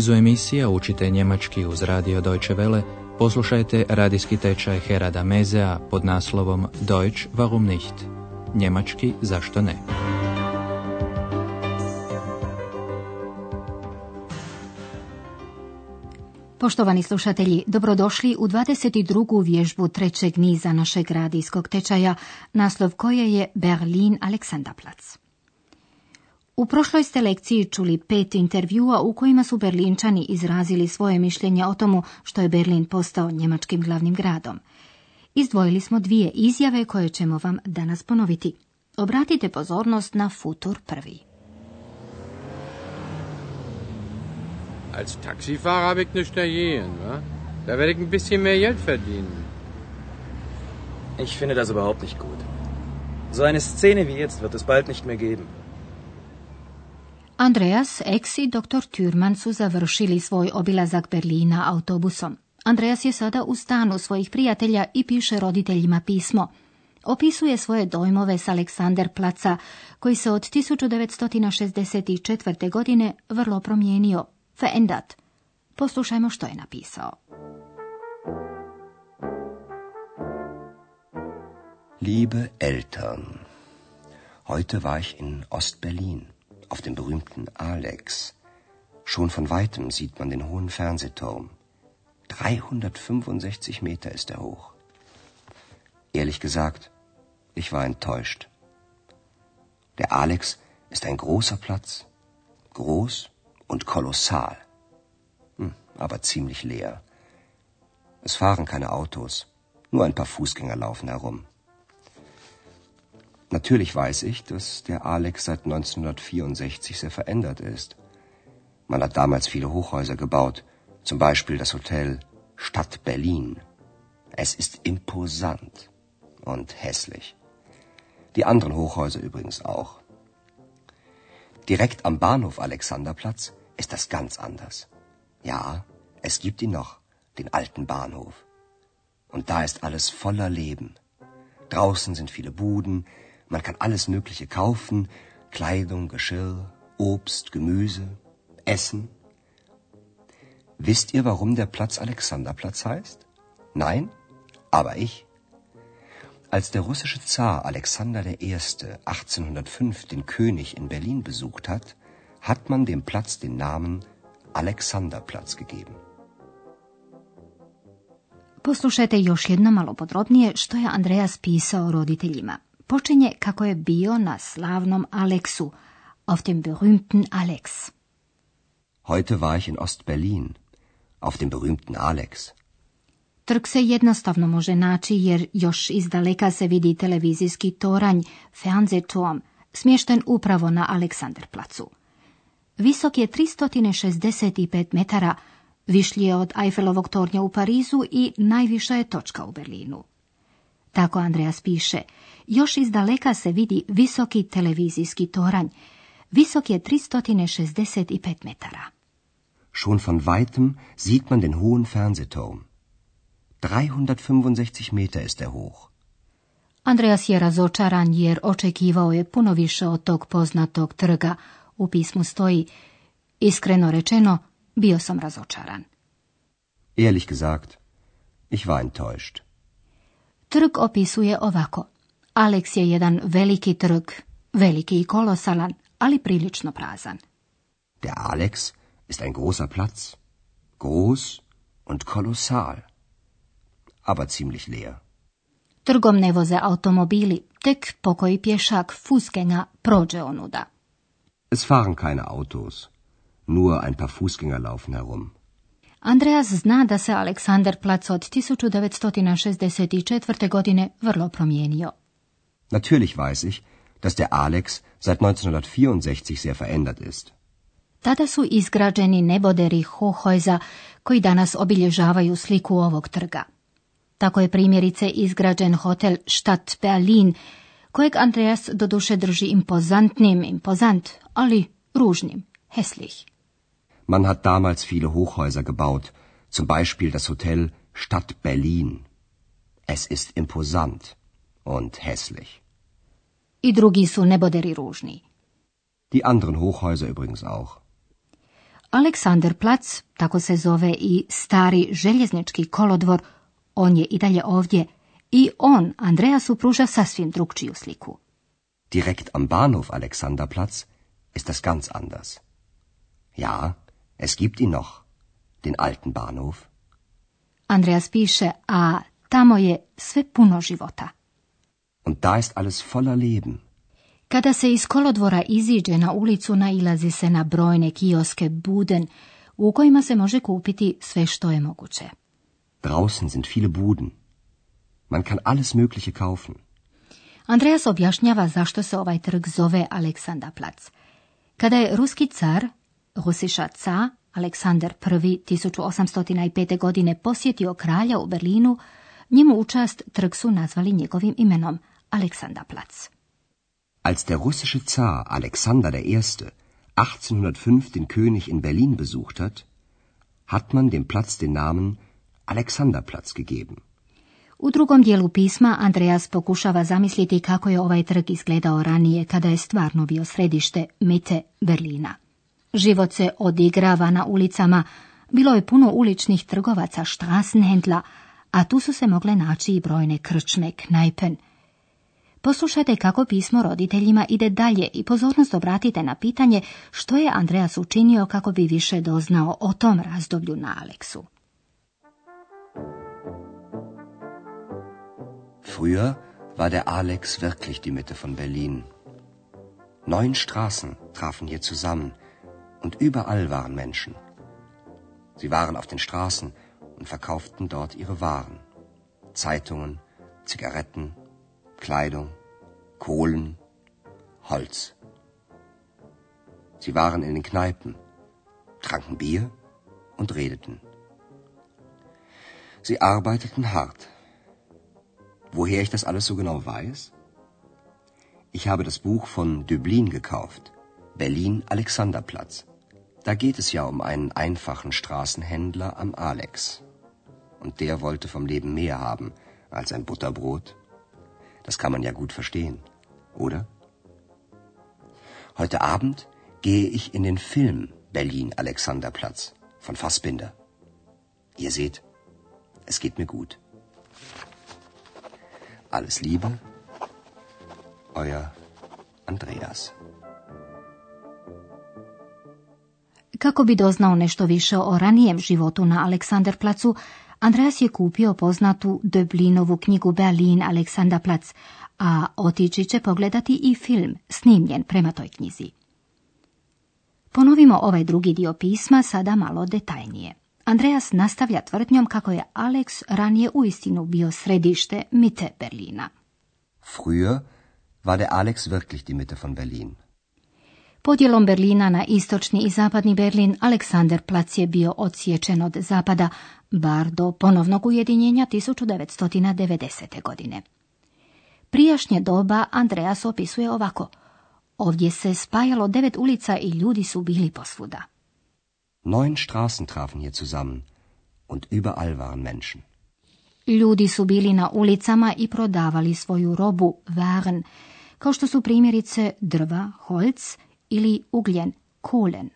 nizu emisija učite njemački uz radio Deutsche Welle, poslušajte radijski tečaj Herada Mezea pod naslovom Deutsch warum nicht? Njemački zašto ne? Poštovani slušatelji, dobrodošli u 22. vježbu trećeg niza našeg radijskog tečaja, naslov koje je Berlin Alexanderplatz. U prošloj ste lekciji čuli 5 intervjua u kojima su Berlinčani izrazili svoje mišljenje o tomu što je Berlin postao njemačkim glavnim gradom. Izdvojili smo 2 izjave koje ćemo vam danas ponoviti. Obratite pozornost na futur prvi. Als Taxifahrer habe ich nichts dagegen, ne? Da werde ich ein bisschen mehr Geld verdienen. Ich finde das überhaupt nicht gut. So eine Szene wie jetzt wird es bald nicht mehr geben. Andreas, Eks i dr. Türman su završili svoj obilazak Berlina autobusom. Andreas je sada u stanu svojih prijatelja i piše roditeljima pismo. Opisuje svoje dojmove s Alexanderplaca, koji se od 1964. godine vrlo promijenio. Verändert. Poslušajmo što je napisao. Liebe Eltern, heute war ich in Ostberlin, auf dem berühmten Alex. Schon von weitem sieht man den hohen Fernsehturm. 365 Meter ist er hoch. Ehrlich gesagt, ich war enttäuscht. Der Alex ist ein großer Platz, groß und kolossal, aber ziemlich leer. Es fahren keine Autos, nur ein paar Fußgänger laufen herum. Natürlich weiß ich, dass der Alex seit 1964 sehr verändert ist. Man hat damals viele Hochhäuser gebaut, zum Beispiel das Hotel Stadt Berlin. Es ist imposant und hässlich. Die anderen Hochhäuser übrigens auch. Direkt am Bahnhof Alexanderplatz ist das ganz anders. Ja, es gibt ihn noch, den alten Bahnhof. Und da ist alles voller Leben. Draußen sind viele Buden, man kann alles Mögliche kaufen, Kleidung, Geschirr, Obst, Gemüse, Essen. Wisst ihr, warum der Platz Alexanderplatz heißt? Nein, aber ich. Als der russische Zar Alexander I. 1805 den König in Berlin besucht hat, hat man dem Platz den Namen Alexanderplatz gegeben. Poslušajte još jedno malo podrobnije što je Andreas pisao roditeljima. Počinje kako je bio na slavnom Alexu, auf dem berühmten Alex. Heute war ich in Ostberlin, auf dem berühmten Alex. Trg se jednostavno može naći jer još iz daleka se vidi televizijski toranj Fernsehturm, smješten upravo na Alexanderplacu. Visok je 365 metara, viši je od Eiffelovog tornja u Parizu i najviša je točka u Berlinu. Tako Andreas piše, još iz daleka se vidi visoki televizijski toranj. Visok je 365 metara. Schon von weitem sieht man den hohen Fernsehturm. 365 meter ist er hoch. Andreas je razočaran jer očekivao je puno više od tog poznatog trga. U pismu stoji, iskreno rečeno, bio sam razočaran. Ehrlich gesagt, ich war enttäuscht. Trg opisuje ovako. Alex je jedan veliki trg, veliki i kolosalan, ali prilično prazan. Der Alex ist ein großer Platz, groß und kolossal. Aber ziemlich leer. Trgom ne voze automobili, tek pokoji pješak, Fußgänger, prođe onuda. Es fahren keine Autos, nur ein paar Fußgänger laufen herum. Andreas zna da se Alexanderplatz od 1964. godine vrlo promijenio. Natürlich weiß ich, dass der Alex seit 1964 sehr verändert ist. Tada su izgrađeni neboderi hohojza koji danas obilježavaju sliku ovog trga. Tako je primjerice izgrađen hotel Stadt Berlin, kojeg Andreas doduše drži impozantnim, impozant, ali ružnim, hässlich. Man hat damals viele Hochhäuser gebaut, zum Beispiel das Hotel Stadt Berlin. Es ist imposant und hässlich. I drugi su neboderi ružni. Die anderen Hochhäuser übrigens auch. Alexanderplatz, tako se zove i stari željeznički kolodvor, on je i dalje ovdje, i on Andreasu pruža sasvim drugčiju sliku. Direkt am Bahnhof Alexanderplatz ist das ganz anders. Ja, es gibt ihn noch, den alten Bahnhof. Andreas piše, a tamo je sve puno života. Und da ist alles voller Leben. Kada se iz kolodvora iziđe na ulicu, nailazi se na brojne kioske buden, u kojima se može kupiti sve što je moguće. Draußen sind viele Buden. Man kann alles mögliche kaufen. Andreas objašnjava zašto se ovaj trg zove Alexanderplatz. Kada je ruski car, Rusiša ca, Aleksandar I 1805. godine posjetio kralja u Berlinu, njemu u čast trg su nazvali njegovim imenom Alexanderplatz. Als der russische Zar Alexander I. 1805 den König in Berlin besucht hat, hat man dem Platz den Namen Alexanderplatz gegeben. U drugom dijelu pisma Andreas pokušava zamisliti kako je ovaj trg izgledao ranije kada je stvarno bio središte mite Berlina. Život se odigrava na ulicama, bilo je puno uličnih trgovaca, Straßenhändler, a tu su se mogle naći i brojne krčme, knajpen. Poslušajte kako pismo roditeljima ide dalje i pozornost obratite na pitanje što je Andreas učinio kako bi više doznao o tom razdoblju na Alexu. Früher war der Alex wirklich die Mitte von Berlin. 9 Straßen trafen hier zusammen und überall waren Menschen. Sie waren auf den Straßen und verkauften dort ihre Waren. Zeitungen, Zigaretten, Kleidung, Kohlen, Holz. Sie waren in den Kneipen, tranken Bier und redeten. Sie arbeiteten hart. Woher ich das alles so genau weiß? Ich habe das Buch von Döblin gekauft, Berlin Alexanderplatz. Da geht es ja um einen einfachen Straßenhändler am Alex. Und der wollte vom Leben mehr haben als ein Butterbrot. Das kann man ja gut verstehen, oder? Heute Abend gehe ich in den Film Berlin Alexanderplatz von Fassbinder. Ihr seht, es geht mir gut. Alles Liebe, euer Andreas. Kako bi doznao nešto više o ranijem životu na Alexanderplatzu, Andreas je kupio poznatu Döblinovu knjigu Berlin Alexanderplatz, a otići će pogledati i film snimljen prema toj knjizi. Ponovimo ovaj drugi dio pisma, sada malo detaljnije. Andreas nastavlja tvrdnjom kako je Alex ranije uistinu bio središte mite Berlina. Früher war der Alex wirklich die Mitte von Berlin. Podjelom Berlina na istočni i zapadni Berlin, Alexanderplatz je bio odsječen od zapada, bar do ponovnog ujedinjenja 1990. godine. Prijašnje doba Andreas opisuje ovako. Ovdje se spajalo 9 ulica i ljudi su bili posvuda. 9 Straßen trafen hier zusammen und überall waren Menschen. Ljudi su bili na ulicama i prodavali svoju robu, waren, kao što su primjerice drva, Holz, ili ugljen, Kohlen.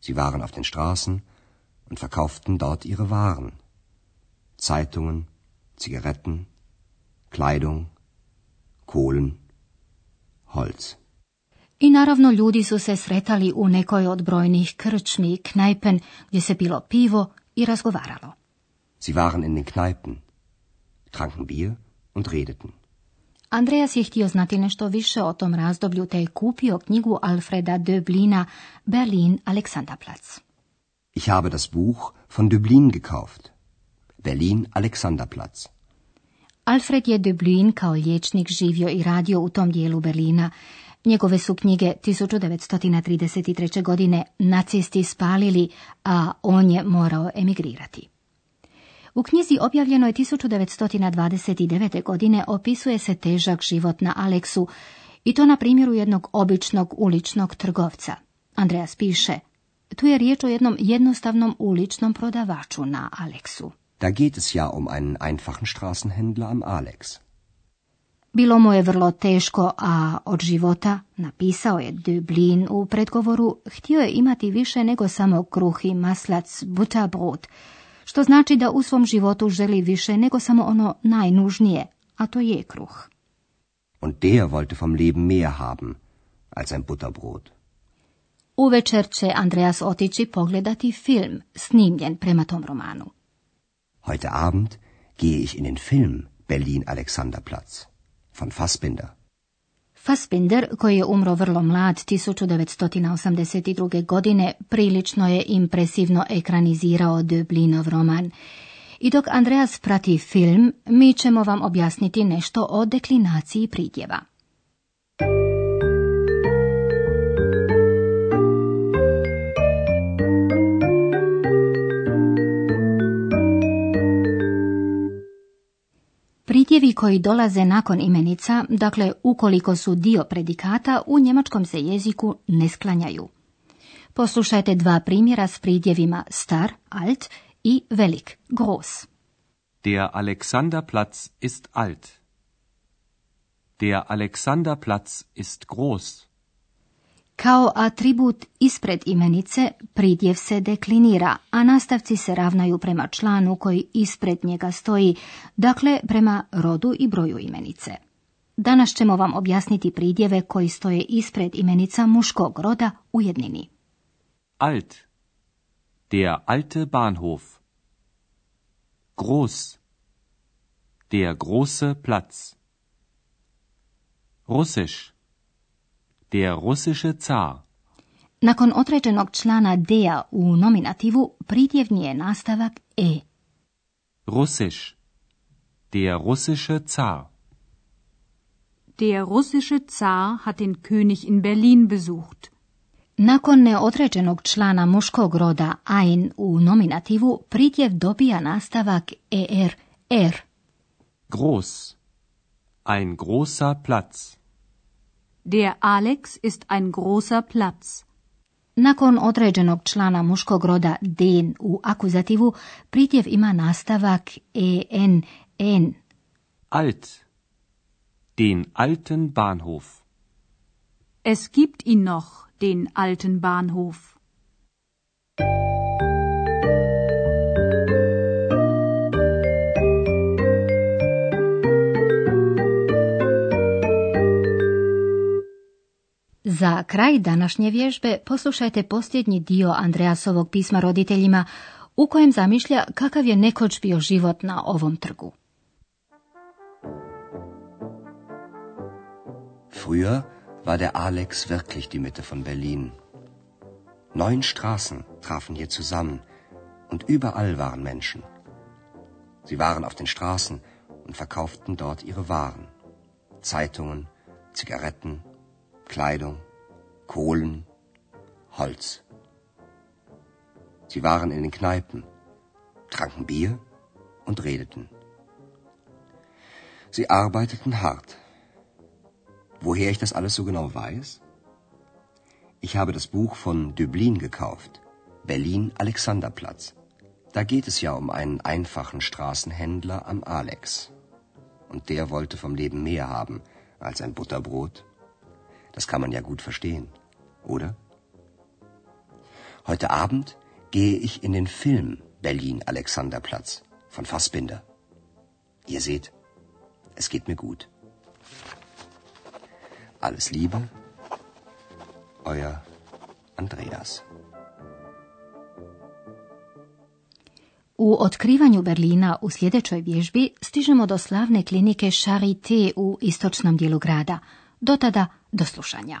Sie waren auf den Straßen und verkauften dort ihre Waren. Zeitungen, Zigaretten, Kleidung, Kohlen, Holz. I naravno ljudi su se sretali u nekoj od brojnih krčmi, knajpen, gdje se pilo pivo i razgovaralo. Sie waren in den Kneipen, tranken Bier und redeten. Andreas je htio znati nešto više o tom razdoblju, te je kupio knjigu Alfreda Döblina Berlin Alexanderplatz. Ich habe das Buch von Döblin gekauft. Berlin Alexanderplatz. Alfred je Döblin kao liječnik živio i radio u tom dijelu Berlina. Njegove su knjige 1933. godine nacisti spalili, a on je morao emigrirati. U knjizi objavljenoj 1929. godine opisuje se težak život na Alexu i to na primjeru jednog običnog uličnog trgovca. Andreas piše, tu je riječ o jednom jednostavnom uličnom prodavaču na Alexu. Da geht es ja um einen einfachen Straßenhändler am Alex. Bilo mu je vrlo teško, a od života, napisao je Döblin u predgovoru, htio je imati više nego samo kruh i maslac, butterbrot, što znači da u svom životu želi više nego samo ono najnužnije, a to je kruh. Und der wollte vom Leben mehr haben als ein butterbrot. Uvečer će Andreas otići pogledati film snimljen prema tom romanu. Heute Abend gehe ich in den Film Berlin Alexanderplatz von Fassbinder. Fassbinder, koji je umro vrlo mlad 1982. godine, prilično je impresivno ekranizirao Döblinov roman. I dok Andreas prati film, mi ćemo vam objasniti nešto o deklinaciji pridjeva. Pridjevi koji dolaze nakon imenica, dakle ukoliko su dio predikata, u njemačkom se jeziku ne sklanjaju. Poslušajte dva primjera s pridjevima star, alt, i velik, groß. Der Alexanderplatz ist alt. Der Alexanderplatz ist groß. Kao atribut ispred imenice, pridjev se deklinira, a nastavci se ravnaju prema članu koji ispred njega stoji, dakle prema rodu i broju imenice. Danas ćemo vam objasniti pridjeve koji stoje ispred imenica muškog roda u jednini. Alt. Der alte Bahnhof. Groß. Der große Platz. Russisch. Der russische Zar. Nakon određenog člana dea u nominativu pridjevni je nastavak e. Russisch. Der russische Zar. Der russische Zar hat den König in Berlin besucht. Nakon neodređenog člana muškog roda ein u nominativu pridjev dobija nastavak er, er. Groß. Ein großer Platz. Der Alex ist ein großer Platz. Nakon određenog člana muškog roda den u akuzativu, pridjev ima nastavak en, en. Alt. Den alten Bahnhof. Es gibt ihn noch, den alten Bahnhof. Za kraj današnje vježbe poslušajte posljednji dio Andreasovog pisma roditeljima u kojem zamišlja kakav je nekoć bio život na ovom trgu. Früher war der Alex wirklich die Mitte von Berlin. 9 Straßen trafen hier zusammen und überall waren Menschen. Sie waren auf den Straßen und verkauften dort ihre Waren. Zeitungen, Zigaretten, Kleidung, Kohlen, Holz. Sie waren in den Kneipen, tranken Bier und redeten. Sie arbeiteten hart. Woher ich das alles so genau weiß? Ich habe das Buch von Döblin gekauft, Berlin Alexanderplatz. Da geht es ja um einen einfachen Straßenhändler am Alex. Und der wollte vom Leben mehr haben als ein Butterbrot. Das kann man ja gut verstehen, oder? Heute Abend gehe ich in den Film Berlin Alexanderplatz von Fassbinder. Ihr seht, es geht mir gut. Alles Liebe, euer Andreas. U otkrivanju Berlina u sljedećoj vježbi stižemo do slavne klinike Charité u istočnom dijelu grada. Do tada, do slušanja.